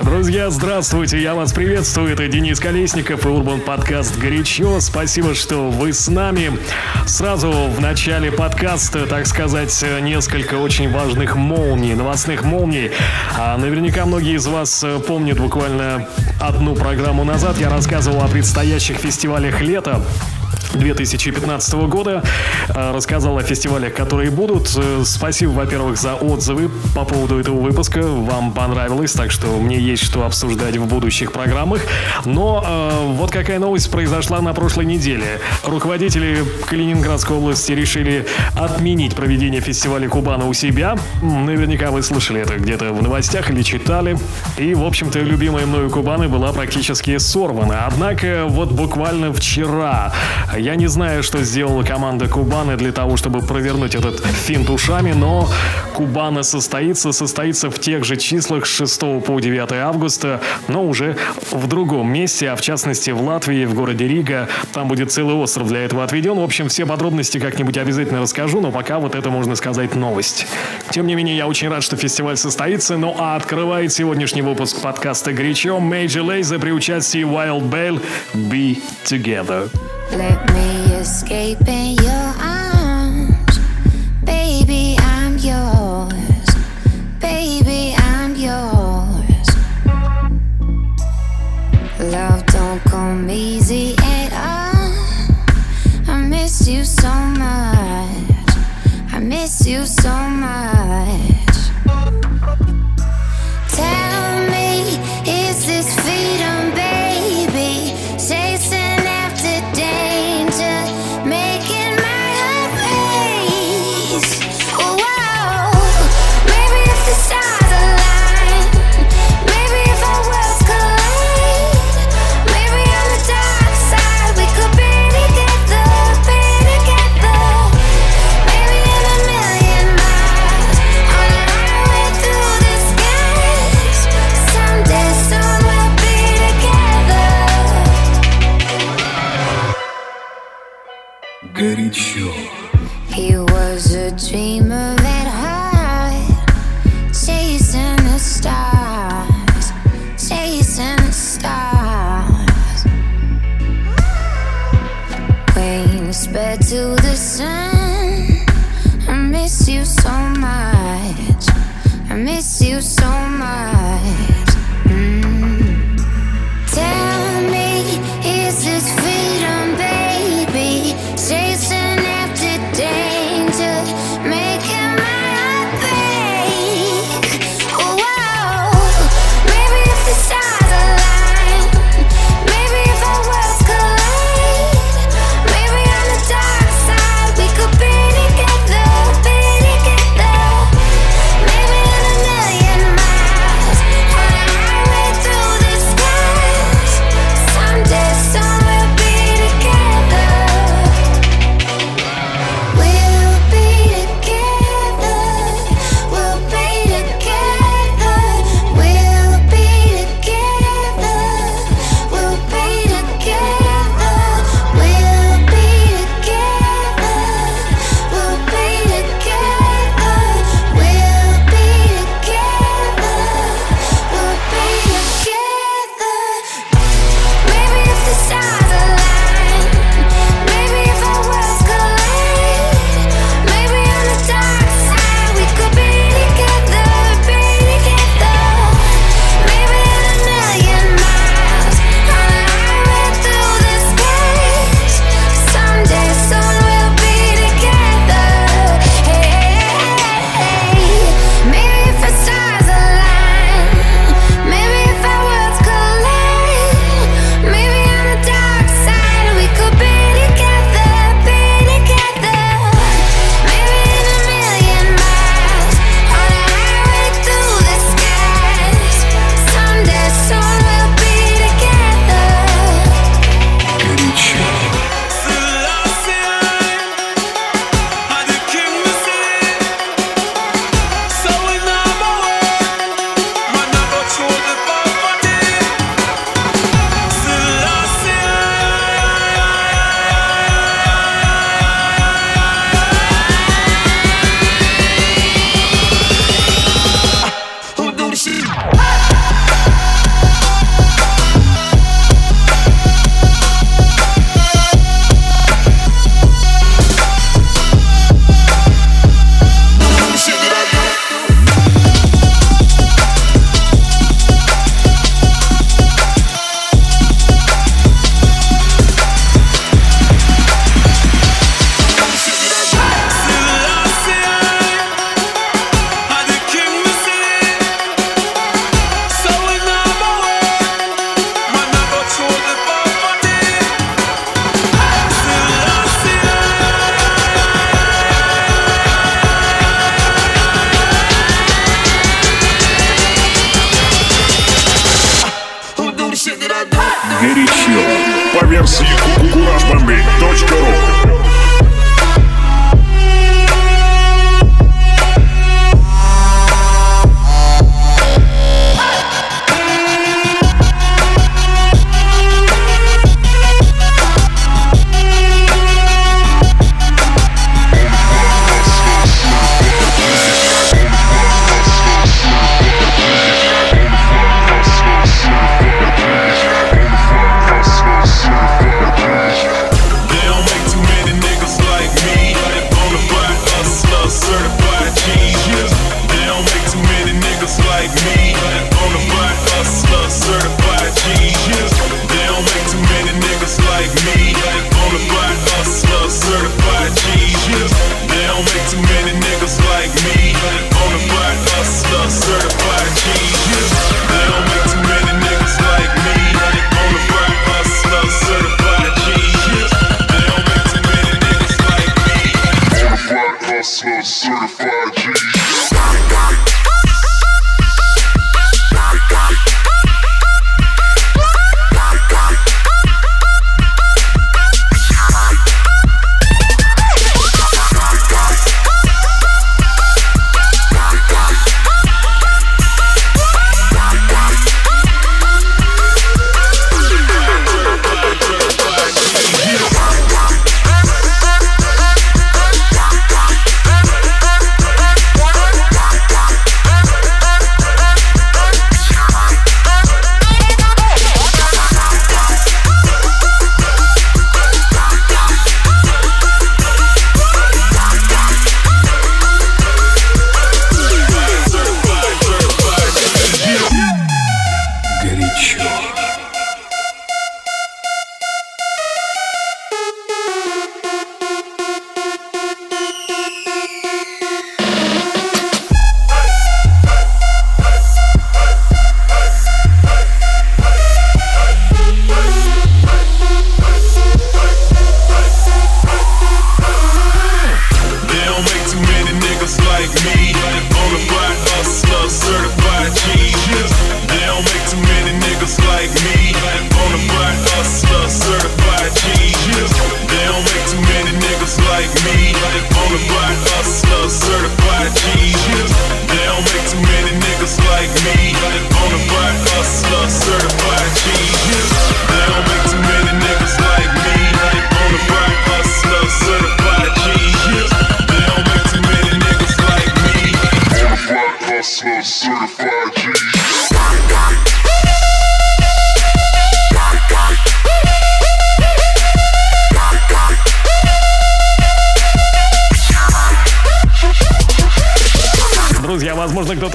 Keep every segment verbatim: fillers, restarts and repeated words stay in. Друзья, здравствуйте, я вас приветствую, это Денис Колесников и урбан-подкаст «Горячо». Спасибо, что вы с нами. Сразу в начале подкаста, так сказать, несколько очень важных молний, новостных молний. Наверняка многие из вас помнят, буквально одну программу назад я рассказывал о предстоящих фестивалях лета две тысячи пятнадцатого года, рассказал о фестивалях, которые будут. Спасибо, во-первых, за отзывы по поводу этого выпуска. Вам понравилось, так что мне есть что обсуждать в будущих программах. Но э, вот какая новость произошла на прошлой неделе. Руководители Калининградской области решили отменить проведение фестиваля Кубана у себя. Наверняка вы слышали это где-то в новостях или читали. И, в общем-то, любимая мною Кубана была практически сорвана. Однако, вот буквально вчера... Я не знаю, что сделала команда Кубаны для того, чтобы провернуть этот финт ушами, но Кубана состоится, состоится в тех же числах с шестого по девятое августа, но уже в другом месте, а в частности в Латвии, в городе Рига. Там будет целый остров для этого отведен. В общем, все подробности как-нибудь обязательно расскажу, но пока вот это, можно сказать, новость. Тем не менее, я очень рад, что фестиваль состоится. Ну а открывает сегодняшний выпуск подкаста «Горячо» Major Lazer при участии Wild Bale «Be Together». Let me escape in your arms, baby, I'm yours, baby, I'm yours. Love don't come easy at all, I miss you so much, I miss you so much. Tell me, is this freedom, baby, chasing горячо. He was a dreamer at heart, chasing the stars, chasing the stars. Wings back to the sun. I miss you so much. I miss you so much. Mm. Tell me, is this freedom, baby? Chasing after danger, making my heart break. Whoa, maybe if the stars we could be together, be together, maybe in a million miles. Jewels и кураж бамбей точка ру.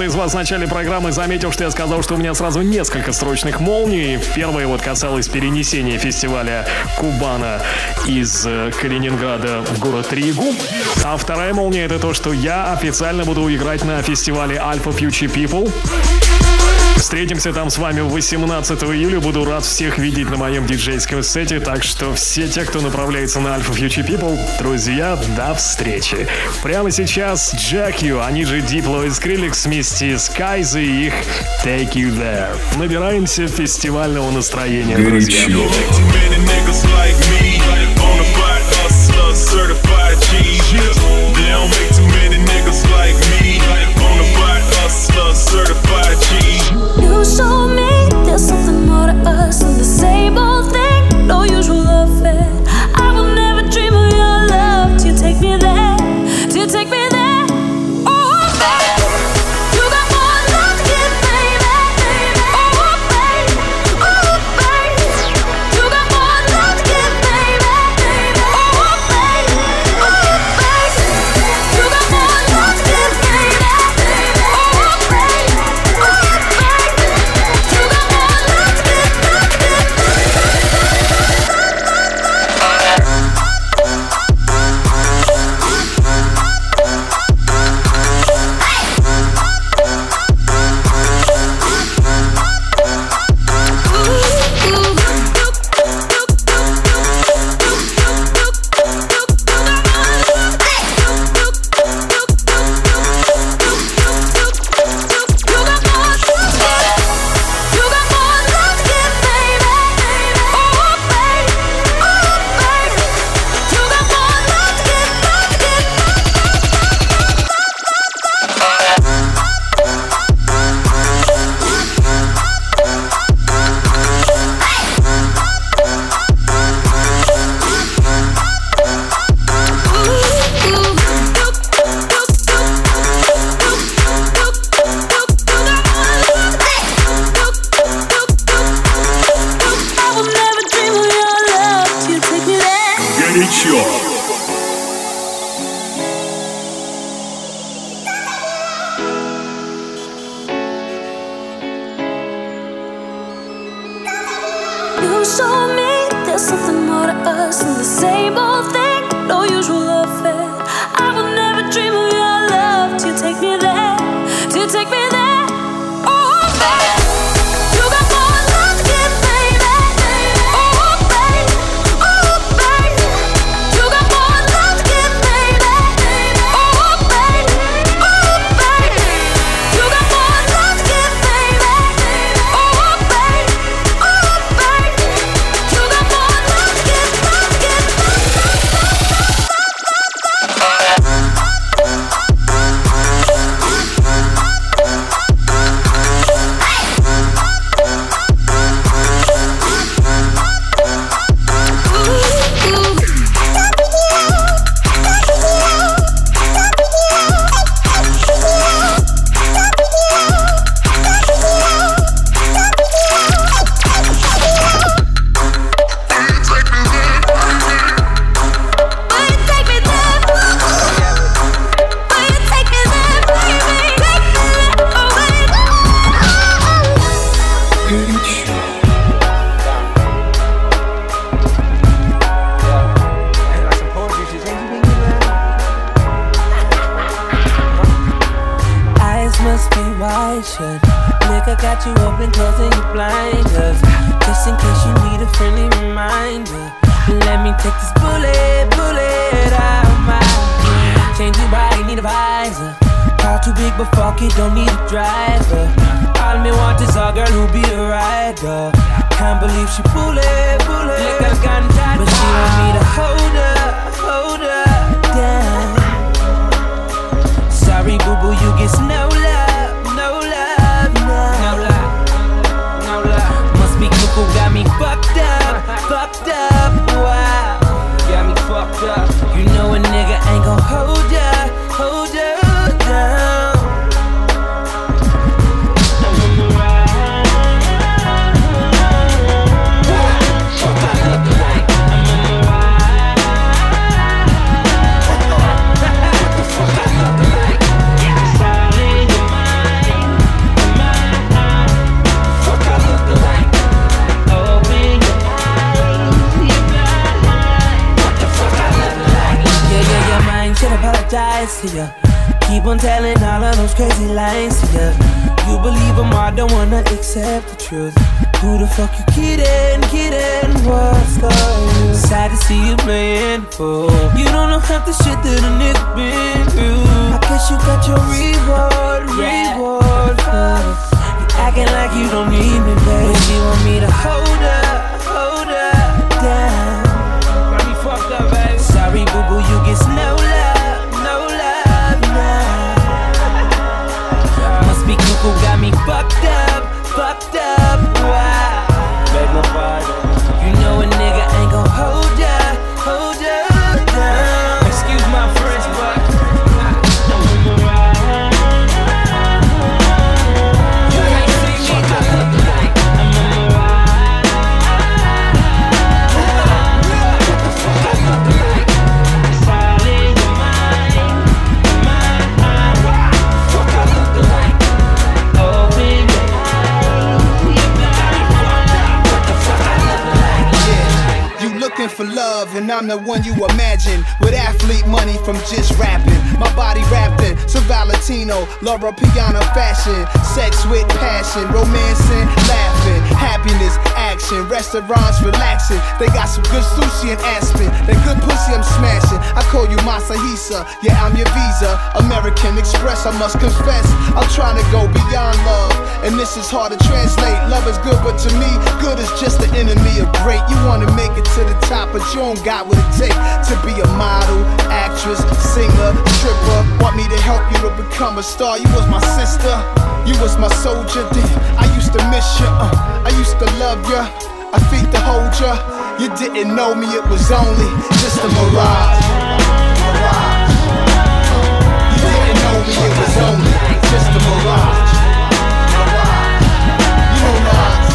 В начале программы заметил, что я сказал, что у меня сразу несколько срочных молний. Первая вот касалась перенесения фестиваля Кубана из Калининграда в город Ригу. А вторая молния — это то, что я официально буду играть на фестивале Alpha Future People. Встретимся там с вами восемнадцатого июля. Буду рад всех видеть на моем диджейском сете. Так что все те, кто направляется на Alpha Future People, друзья, до встречи. Прямо сейчас Jack Ü, они же Diplo и Skrillex вместе с Kiesza и их Take You There. Набираемся фестивального настроения, друзья. You show me there's something more to us than the same old thing. No usual affair. I will never dream of your love. Do you take me there? Do you take me there? us in the same old thing, no usual affair. I would never dream of your love till you take me there, till you take me there. Keep on telling all of those crazy lies to you. You believe them, I don't wanna accept the truth. Who the fuck you kidding, kidding? What's the you? Sad to see you playing for. You don't know half the shit that a nigga been through. I guess you got your reward, reward for. You acting like you don't need me, babe. But you want me to hold up, hold up down. Got me fucked up, babe. Sorry, boo boo, you get no love. People got me fucked up, fucked up, wow. Make my body. You know a nigga ain't gon' hold ya, hold ya down. Excuse my French, but I don't look around. You ain't seen me look like I'm on the ride. What the fuck I look like? It's all in your mind, mind, mind. What the fuck I look like? For love, and I'm the one you imagine. With athlete money from just rapping, my body wrapped in some Valentino, Laura Piana fashion. Sex with passion, romancing, laughing, happiness, action. Restaurants relaxing, they got some good sushi in Aspen. That good pussy I'm smashing. I call you Masahisa, yeah I'm your Visa, American Express. I must confess, I'm trying to go beyond love, and this is hard to translate. Love is good, but to me, good is just the enemy of great. You wanna make it to the top, but you don't got what it takes to be a model, actress, singer, stripper. Want me to help you to become a star? You was my sister, you was my soldier. Damn, I used to miss you, uh, I used to love you. I think to hold you. You didn't know me, it was only just a mirage. Mirage. You didn't know me, it was only just a mirage. Mirage. You don't know. Yeah.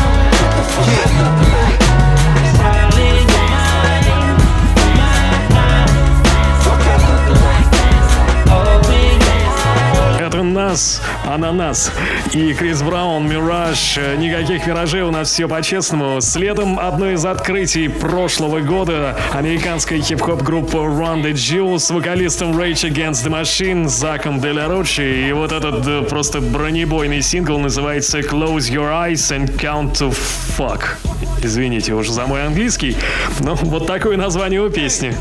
Ананас, Ананас и Крис Браун, Мираж. Никаких миражей, у нас все по-честному. Следом одно из открытий прошлого года — американская хип-хоп-группа Run the Jewels с вокалистом Rage Against the Machine Заком Деля Ручи. И вот этот просто бронебойный сингл называется Close Your Eyes and Count to Fuck. Извините уже за мой английский, но вот такое название у песни.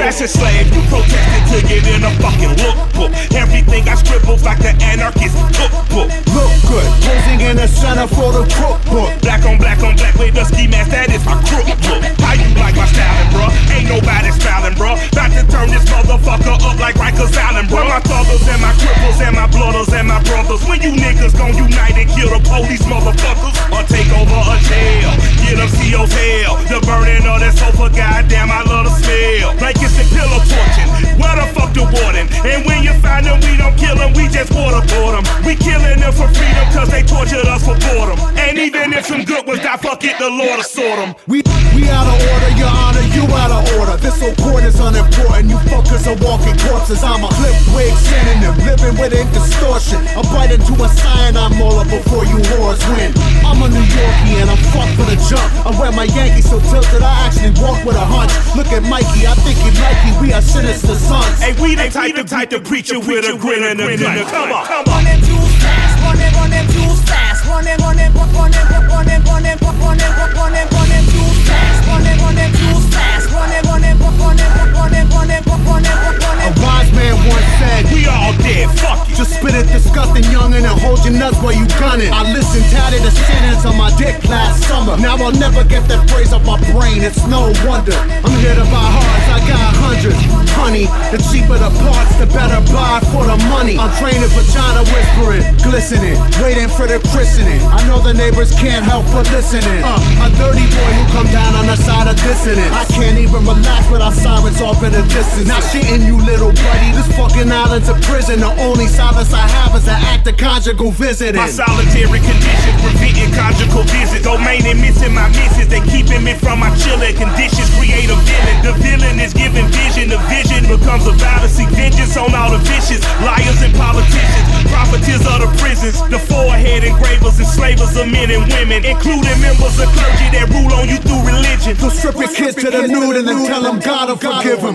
That's a slave, you protect it till you're in a fucking lookbook. Everything I scribbled like the anarchist cookbook. Look good, posing in the center for the cookbook. Black on black on black with a ski mask, that is my crookbook. How you like my styling, bruh? Ain't nobody styling, bruh. About to turn this motherfucker up like Rikers Island, bruh. My thuggers and my cripples and my blooders and my brothers. When you niggas gon' unite and kill the police, motherfuckers, or take over a jail, get them C O's hell. The burning of that sofa, goddamn, I love the smell. Like it's the pillow fortune, where the fuck the warden? And when you find them, we don't kill them, we just waterboard them. We killing them for freedom, cause they tortured us for boredom. And even if some good ones die, fuck it, the Lord will sort them. We, we out of order, your honor, you out of order. This whole court is unimportant, you fuckers are walking corpses. I'm a flip wig synonym, living within distortion. I'm biting to a cyanide molar before you whores win. I'm a New Yorkie and I'm fucked for the jump. I wear my Yankees so tilted, I actually walk with a hunch. Look at Mikey, I think Nike, we are sinister sons. Hey, we the hey, type, we the type to preach it with a grin and a grin. Come on, come on. Run them jewels fast, run them, run them jewels fast. Run them, run them, run them, run them, run them, run them, run them, run them jewels fast. Run them, run them jewels fast. Run them, run them, run them, run them, run them, run them. A wise man once said, we all dead, fuck it. Just spit it, disgusting youngin', and hold your nuts while you gunnin'. I listened tatted the sentence on my dick last summer. Now I'll never get that phrase off my brain, it's no wonder. I'm here to buy hearts, I got hundreds, honey. The cheaper the parts, the better buy for the money. I'm training for China, whispering, glistening, waiting for the christening. I know the neighbors can't help but listening. Uh, a dirty boy who come down on the side of dissonance. I can't even relax without sirens off in the distance. Not shitting you, little buddy. This fucking island's a prison. The only silence I have is an act of conjugal visiting. My solitary condition preventing conjugal visits. Domain and missing my misses. They keeping me from my chilling conditions. Create a villain. The villain is giving vision, a vision becomes a vow to seek vengeance on all the vicious, liars and politicians, profiteers of the prisons, the forehead engravers and slavers of men and women, including members of clergy that rule on you through religion. So strip your kids to the nude and then tell them God'll forgive them. Run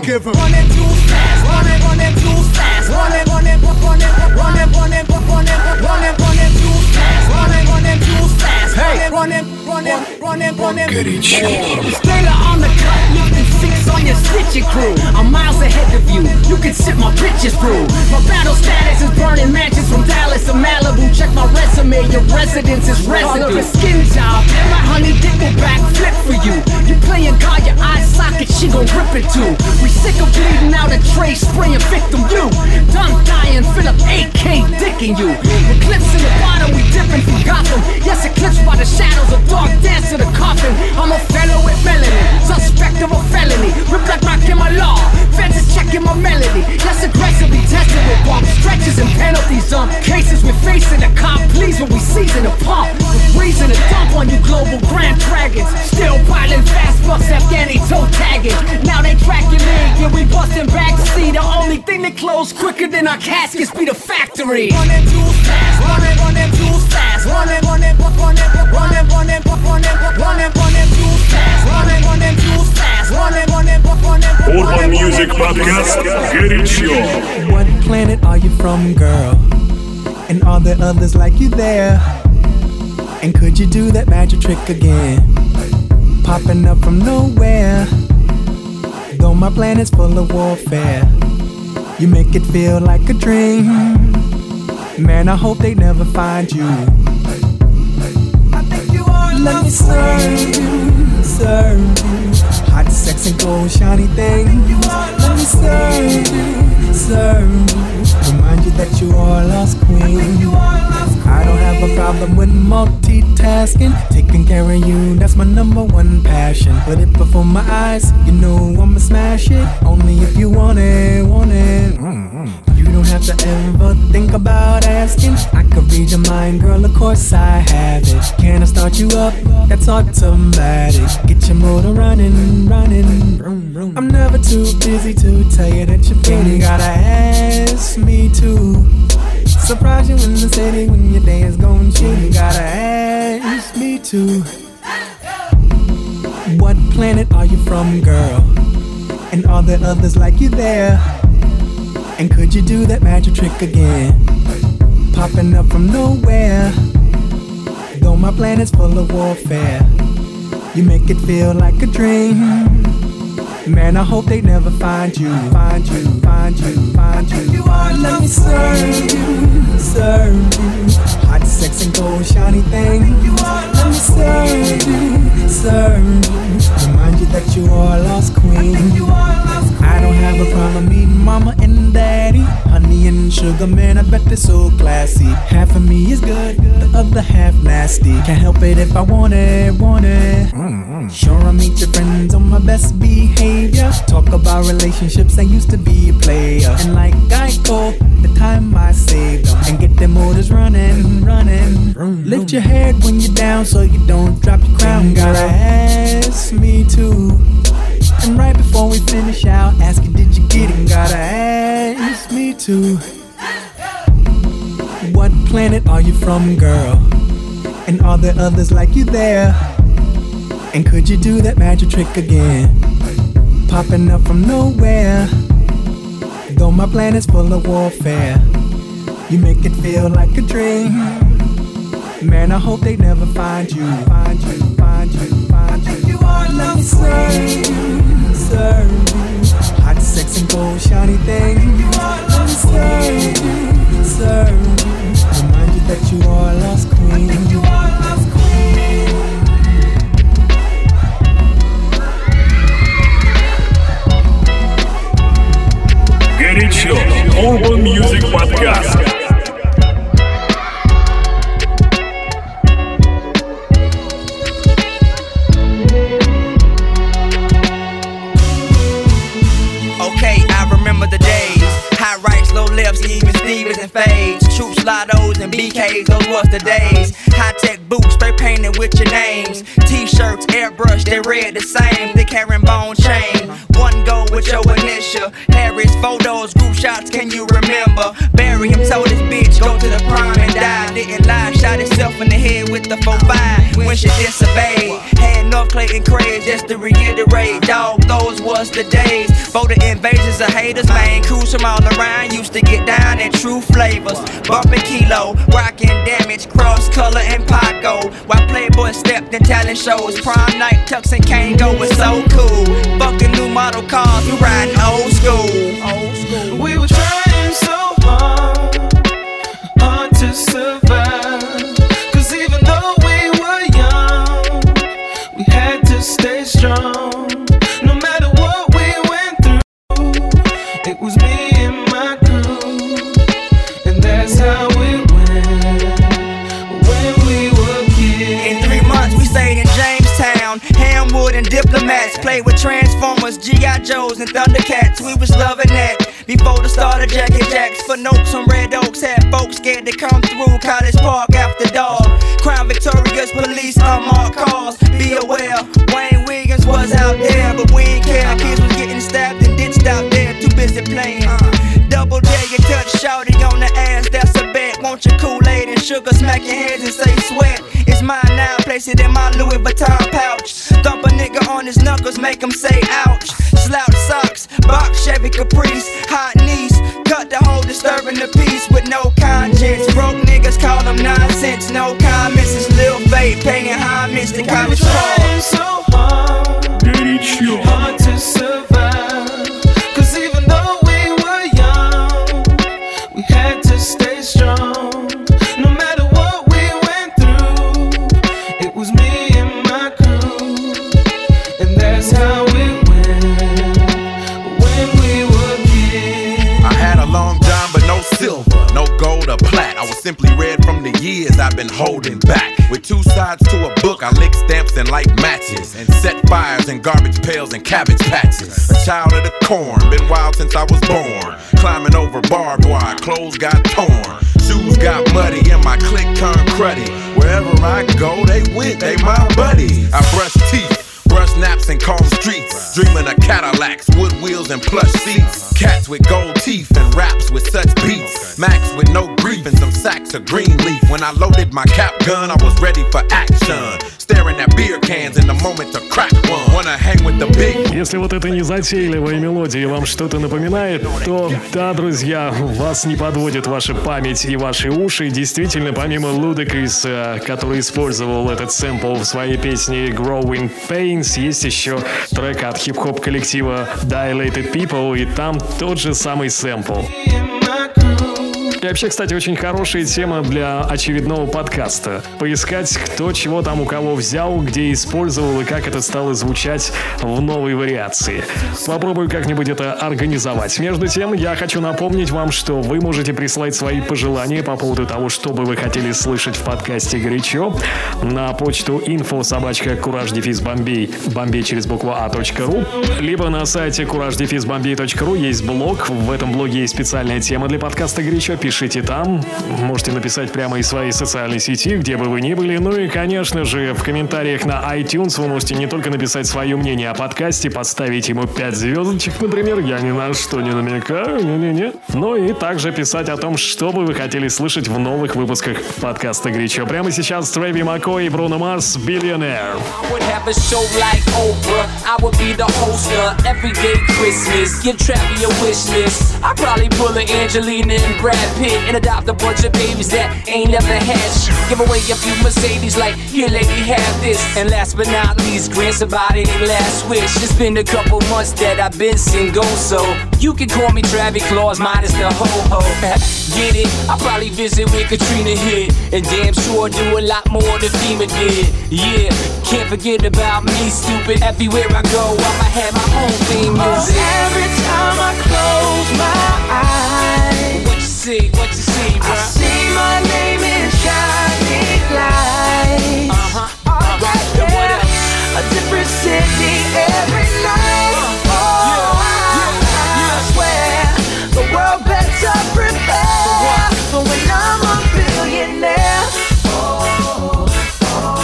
them jewels fast, run them, run them jewels fast, run them, run them, run them, run them, run them, run them, run them, run them jewels fast, run them, run them jewels fast, run them, run them, run them, run them, run them, run them. Six on your stitching crew, I'm miles ahead of you, you can sit my bitches through. My battle status is burning matches from Dallas to Malibu. Check my resume, your residence is residue. A skin job, and my honey dick will backflip for you. You playing God, your eye socket, she gon' rip it too. We sick of bleeding out a tray, spraying victim you. Done dying, fill up A K dicking you. Eclipse in the bottom, we dipping from Gotham. Yes, eclipsed by the shadows of dark dance to the coffin. I'm a fellow with melanin, suspect of a felon. Rip like rock in my law, fans is checking my melody. Less aggressively tested with bumps, stretches and penalties on cases we're facing. The cop please when we season the pump, with reason to dump on you global grand dragons. Still piling fast bucks, Afghani toe tagging. Now they tracking me, yeah we busting back to see. The only thing that close quicker than our caskets be the factory. Run them jewels fast, run them, run them jewels fast. Run them, run them, run them, run them, run them, run them, run them, run them jewels fast. Run them, run them jewels fast, run them. Urban Music Podcast Горячо. What planet are you from, girl? And are there others like you there? And could you do that magic trick again? Popping up from nowhere. Though my planet's full of warfare, you make it feel like a dream. Man, I hope they never find you. I think you are. Let me serve, serve. Hot sex and gold shiny things. Let me serve you, serve you. Remind you that you are a lost queen. I don't have a problem with multitasking. Taking care of you, that's my number one passion. Put it before my eyes, you know I'ma smash it. Only if you want it, want it. You don't have to ever think about asking. I could read your mind, girl, of course I have it. Can I start you up? That's automatic. Get your motor running. Running, I'm never too busy to tell you that you're pretty. You gotta ask me. Surprise you in the city when your day is going shit. You gotta ask me to. What planet are you from, girl? And are there others like you there? And could you do that magic trick again? Popping up from nowhere. Though my planet's full of warfare, you make it feel like a dream. Man, I hope they never find you, find you, find you, find you. If you are, let me serve you, serve you. Hot sex and gold shiny thing. If you are, let me serve you, serve you. Remind you that you are a lost queen. I don't have a problem meeting mama and daddy. Honey and sugar, man, I bet they're so classy. Half of me is good, the other half nasty. Can't help it if I want it, want it. Sure, I meet your friends on my best behavior. Talk about relationships, I used to be a player. And like Geico, the time I saved them. And get them motors running, running. Lift your head when you're down so you don't drop your crown. Gotta ask me to. And right before we finish, I'll ask you, did you get it? Gotta ask me to. What planet are you from, girl? And are there others like you there? And could you do that magic trick again? Popping up from nowhere. Though my planet's full of warfare, you make it feel like a dream. Man, I hope they never find you, find you, find you, find you. If you are, let me serve you, serve you. Hot sex and gold shiny thing. If you are, let me serve you, serve you. Remind you that you are a lost queen. If you are a lost queen. Горячо. Urban Music Podcast. Lottos and B Ks, those was the days. High-tech boots, spray painted with your names. T-shirts, airbrush, they read the same. They carrying bone chain, one gold with your initial. Harry's photos, group shots, can you remember? Barry him, told his bitch, go to the prom and die. Didn't lie, shot himself in the head with the four five when she disobeyed. Had North Clayton craze, just to reiterate, dog, those was the days. For the invasions of haters, man, crews from all around used to get down in true flavors. Bumping Kilo, rockin' damage, cross color and Paco. While Playboy stepped in talent shows, prom night tucks and Kango was so cool. Fucking new model cars, we riding old school. Old school. We were trying so hard, hard to survive. 'Cause even though we were young, we had to stay strong. No matter what we went through, it was me and my crew, and that's how. And diplomats played with Transformers, G I. Joes, and Thundercats. We was loving that before the start of Jack and Jacks. For notes on Red Oaks, had folks scared to come through College Park after dark. Crown victorious, police unmarked cars. Be aware, Wayne Williams was out there, but we ain't care. Kids was getting stabbed and ditched out there, too busy playing. Double dare you touch shawty on the ass, that's a bet. Want your Kool-Aid and sugar, smack your hands and say sweat. It's mine now, place it in my Louis Vuitton pouch. Thump a nigga on his knuckles, make him say ouch. Slouch socks, box Chevy Caprice, hot knees. Cut the whole disturbing the peace with no conscience. Broke niggas call them nonsense, no comments. It's Lil Babe paying homage to college trying so hard, hard to survive. 'Cause even though we were young, we had to stay strong. Simply read from the years I've been holding back. With two sides to a book, I lick stamps and light matches, and set fires in garbage pails and cabbage patches. A child of the corn, been wild since I was born. Climbing over barbed wire, clothes got torn, shoes got muddy, and my clique turned cruddy. Wherever I go, they with, they my buddies. I brush teeth, brush naps and calm streets, dreaming of Cadillacs, wood wheels and plush seats, cats with gold teeth and raps with such beats, Macs with no grief and some sacks of green leaf. When I loaded my cap gun, I was ready for action, staring at beer cans in the moment to crack one. Wanna hang with the big. Если вот эта незатейливая мелодия вам что-то напоминает, то да, друзья, вас не подводит ваша память и ваши уши. Действительно, помимо Ludacris, который использовал этот сэмпл в своей песне Growing Pains, есть еще трек от хип-хоп коллектива Dilated People, и там тот же самый сэмпл. И вообще, кстати, очень хорошая тема для очередного подкаста. Поискать, кто чего там у кого взял, где использовал и как это стало звучать в новой вариации. Попробую как-нибудь это организовать. Между тем, я хочу напомнить вам, что вы можете прислать свои пожелания по поводу того, что бы вы хотели слышать в подкасте «Горячо» на почту info собака kuraj-bambey точка ru через букву а точка ру, либо на сайте kuraj-bambey точка ru есть блог. В этом блоге есть специальная тема для подкаста «Горячо». Пишите. Пишите там, можете написать прямо из своей социальной сети, где бы вы ни были. Ну и, конечно же, в комментариях на iTunes вы можете не только написать свое мнение о подкасте, подставить ему пять звездочек, например, я ни на что не намекаю, не-не-не. Ну и также писать о том, что бы вы хотели слышать в новых выпусках подкаста «Горячо». Прямо сейчас Трэви МакКой и Бруно Марс «Billionaire». And adopt a bunch of babies that ain't never had shit. Give away a few Mercedes like, here lady have this. And last but not least, grant somebody their last wish. It's been a couple months that I've been single, so you can call me Travis Claus, minus the ho-ho. Get it? I'll probably visit with Katrina hit, and damn sure do a lot more than FEMA did. Yeah, can't forget about me, stupid. Everywhere I go, I'ma have my own theme music. Oh, every time I close my eyes, what you see, bruh? I see my name in shining lights. Uh-huh. All right, yeah. What else? A different city every night. Oh, yeah. Yeah. Yeah. I swear the world better prepare for when I'm a billionaire. Oh, oh, oh,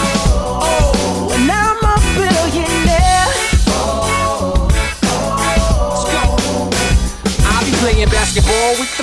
oh. When I'm a billionaire. Oh, oh, oh, oh. I'll be playing basketball with the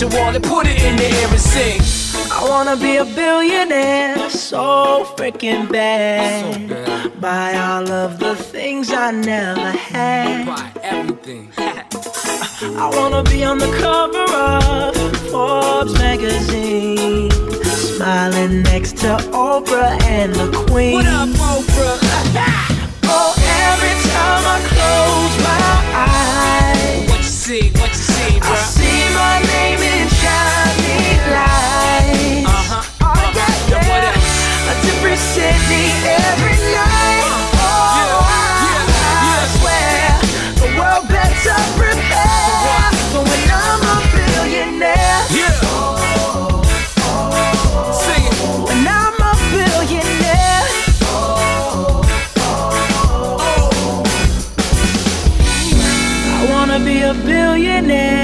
your wallet, put it in the air and sing. I wanna be a billionaire, so freaking bad. So buy all of the things I never had. Buy everything. I wanna be on the cover of Forbes magazine, smiling next to Oprah and the Queen. What up, Oprah? Oh, every time I close my eyes, what you see? What you see, bro? I see my name in shining lights. Uh-huh. Oh, yeah, yeah. What a, a different city every night. Oh, yeah, yeah, yeah. I swear the world better prepare for when I'm a billionaire. Yeah. Oh, oh, oh. Sing it. When I'm a billionaire. Oh, oh, oh. I wanna be a billionaire.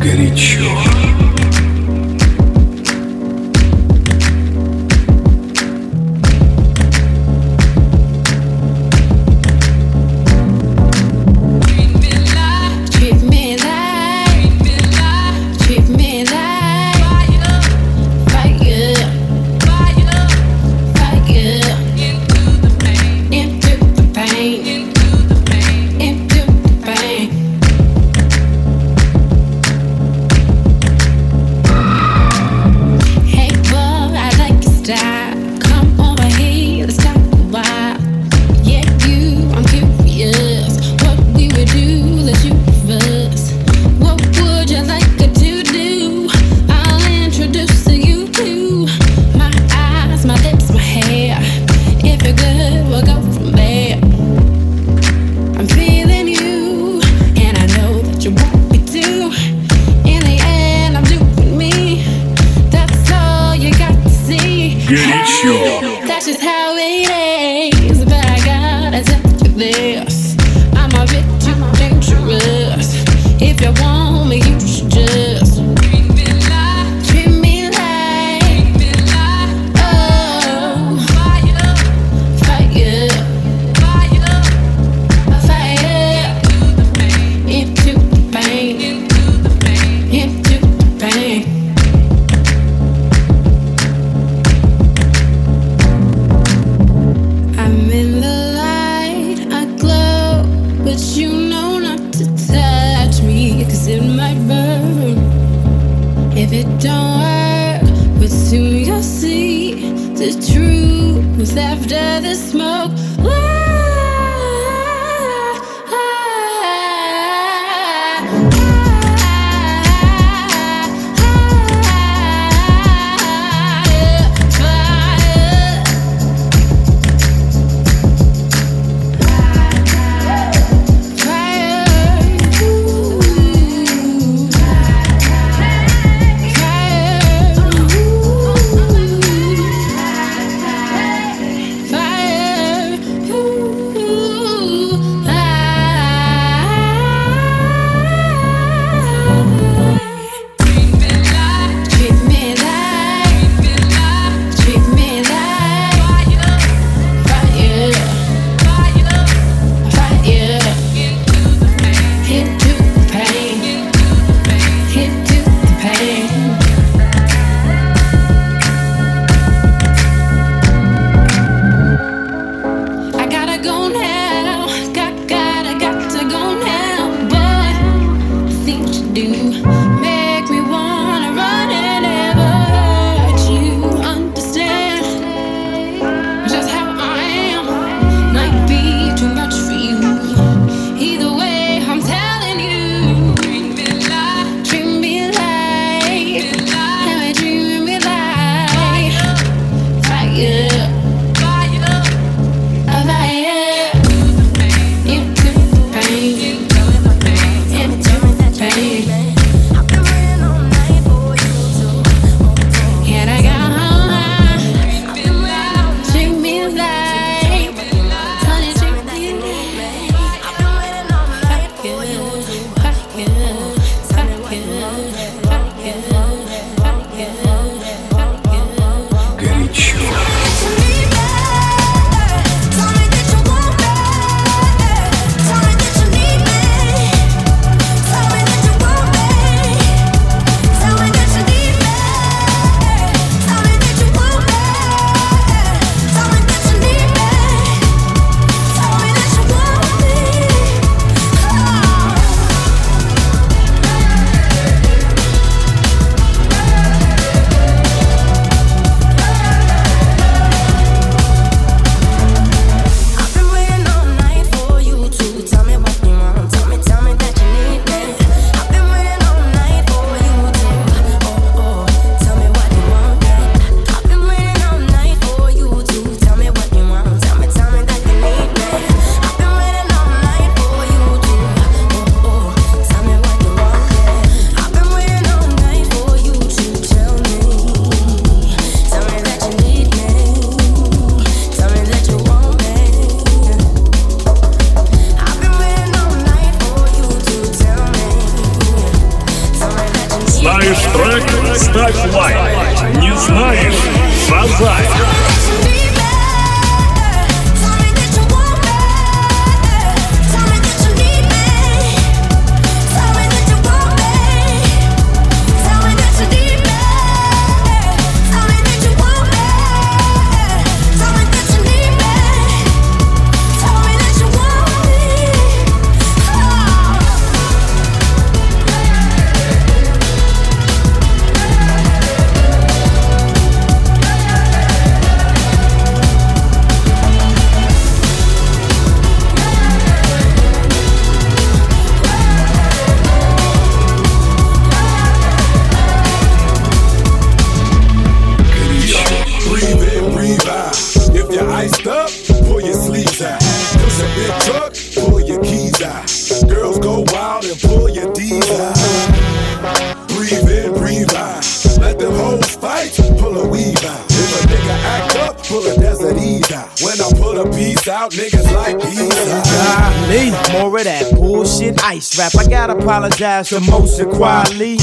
Горячо. this. I'm a bit too dangerous. If you want me, you should just treat me like, treat me like, treat me like, oh, fire, fire, fire, fire, into the pain, into the pain, into the pain, into the pain. Don't work, but soon you'll see the truth after the smoke. Out, niggas like Kiesza. more of that bullshit ice rap. I gotta apologize to most of Quali.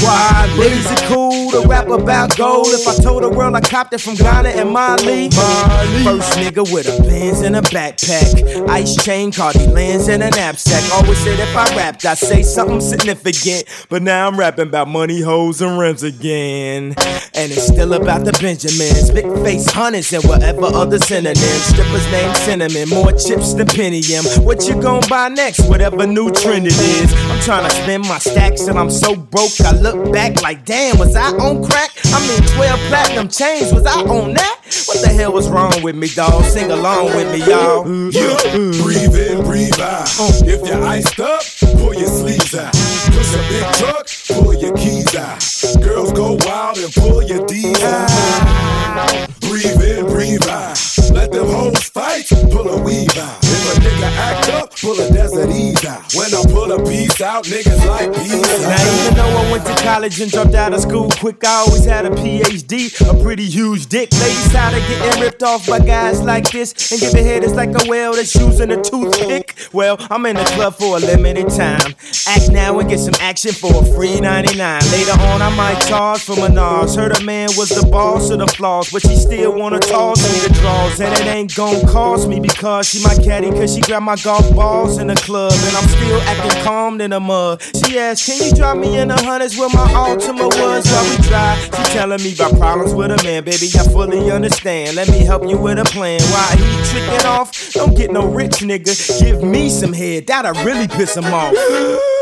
Ladies are cool to rap about gold. If I told the world I copped it from Ghana and Mali. Mali. First nigga with a Benz and a backpack, ice chain, Cardi lens and a knapsack. Always said if I rapped I'd say something significant, but now I'm rapping about money, hoes and rims again. And it's still about the Benjamins, big face hunters and whatever other synonyms. Strippers named Cinnamon, more chips than Pentium. What you gon' buy next? Whatever new trend it is. I'm tryna spend my stacks and I'm so broke I look back like damn, was I on crack? I mean twelve platinum chains, was I on that? What the hell was wrong with me, dawg? Sing along with me, y'all. Yeah, breathe in, breathe out. If you're iced up, pull your sleeves out. Push a big truck, pull your keys out. Girls go wild and pull your D out. Breathe in, breathe out. Let them hoes fight, pull a weave out. If a nigga act up, pull a Desert Ease out. When I pull a piece out, niggas like peas out. Now even though I went to college and dropped out of school quick, I always had a P H D, a pretty huge dick. Ladies out of getting ripped off by guys like this, and giving head is like a whale that's using a toothpick. Well, I'm in the club for a limited time. Act now and get some action for a free ninety-nine. Later on I might charge for Menards. Heard a man was the boss of the flaws, but she still wanna toss me the draws. And it ain't gon' cost me because she my caddy, cause she grabbed my golf balls in the club. And I'm still acting calm in the mud. She asked, can you drop me in the hundreds where my Altima was? While we drive, she telling me about problems with a man. Baby, I fully understand, let me help you with a plan. Why he tricking off? Don't get no rich nigga, give me some head, that'll really piss him off.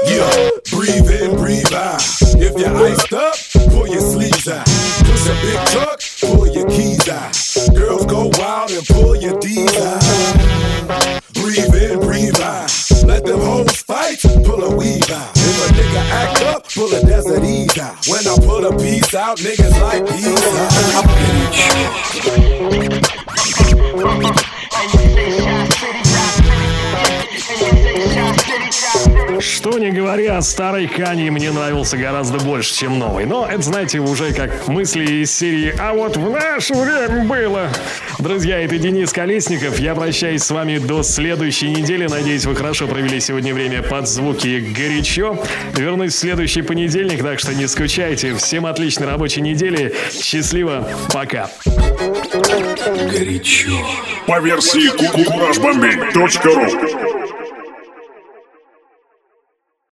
Yeah, breathe in, breathe out. If you're iced up, pull your sleeves out. Push a big truck, pull your keys out. Girls go wild and pull your D's out. Breathe in, breathe out. Let them hoes fight, pull a weave out. If a nigga act up, pull a Desert Ease out. When I pull a piece out, niggas like peas out. Что не говоря, старый Канье мне нравился гораздо больше, чем новый. Но это, знаете, уже как мысли из серии «А вот в наше время было». Друзья, это Денис Колесников. Я прощаюсь с вами до следующей недели. Надеюсь, вы хорошо провели сегодня время под звуки «Горячо». Вернусь в следующий понедельник, так что не скучайте. Всем отличной рабочей недели. Счастливо. Пока. Горячо. По версии кураж бомбей точка ру.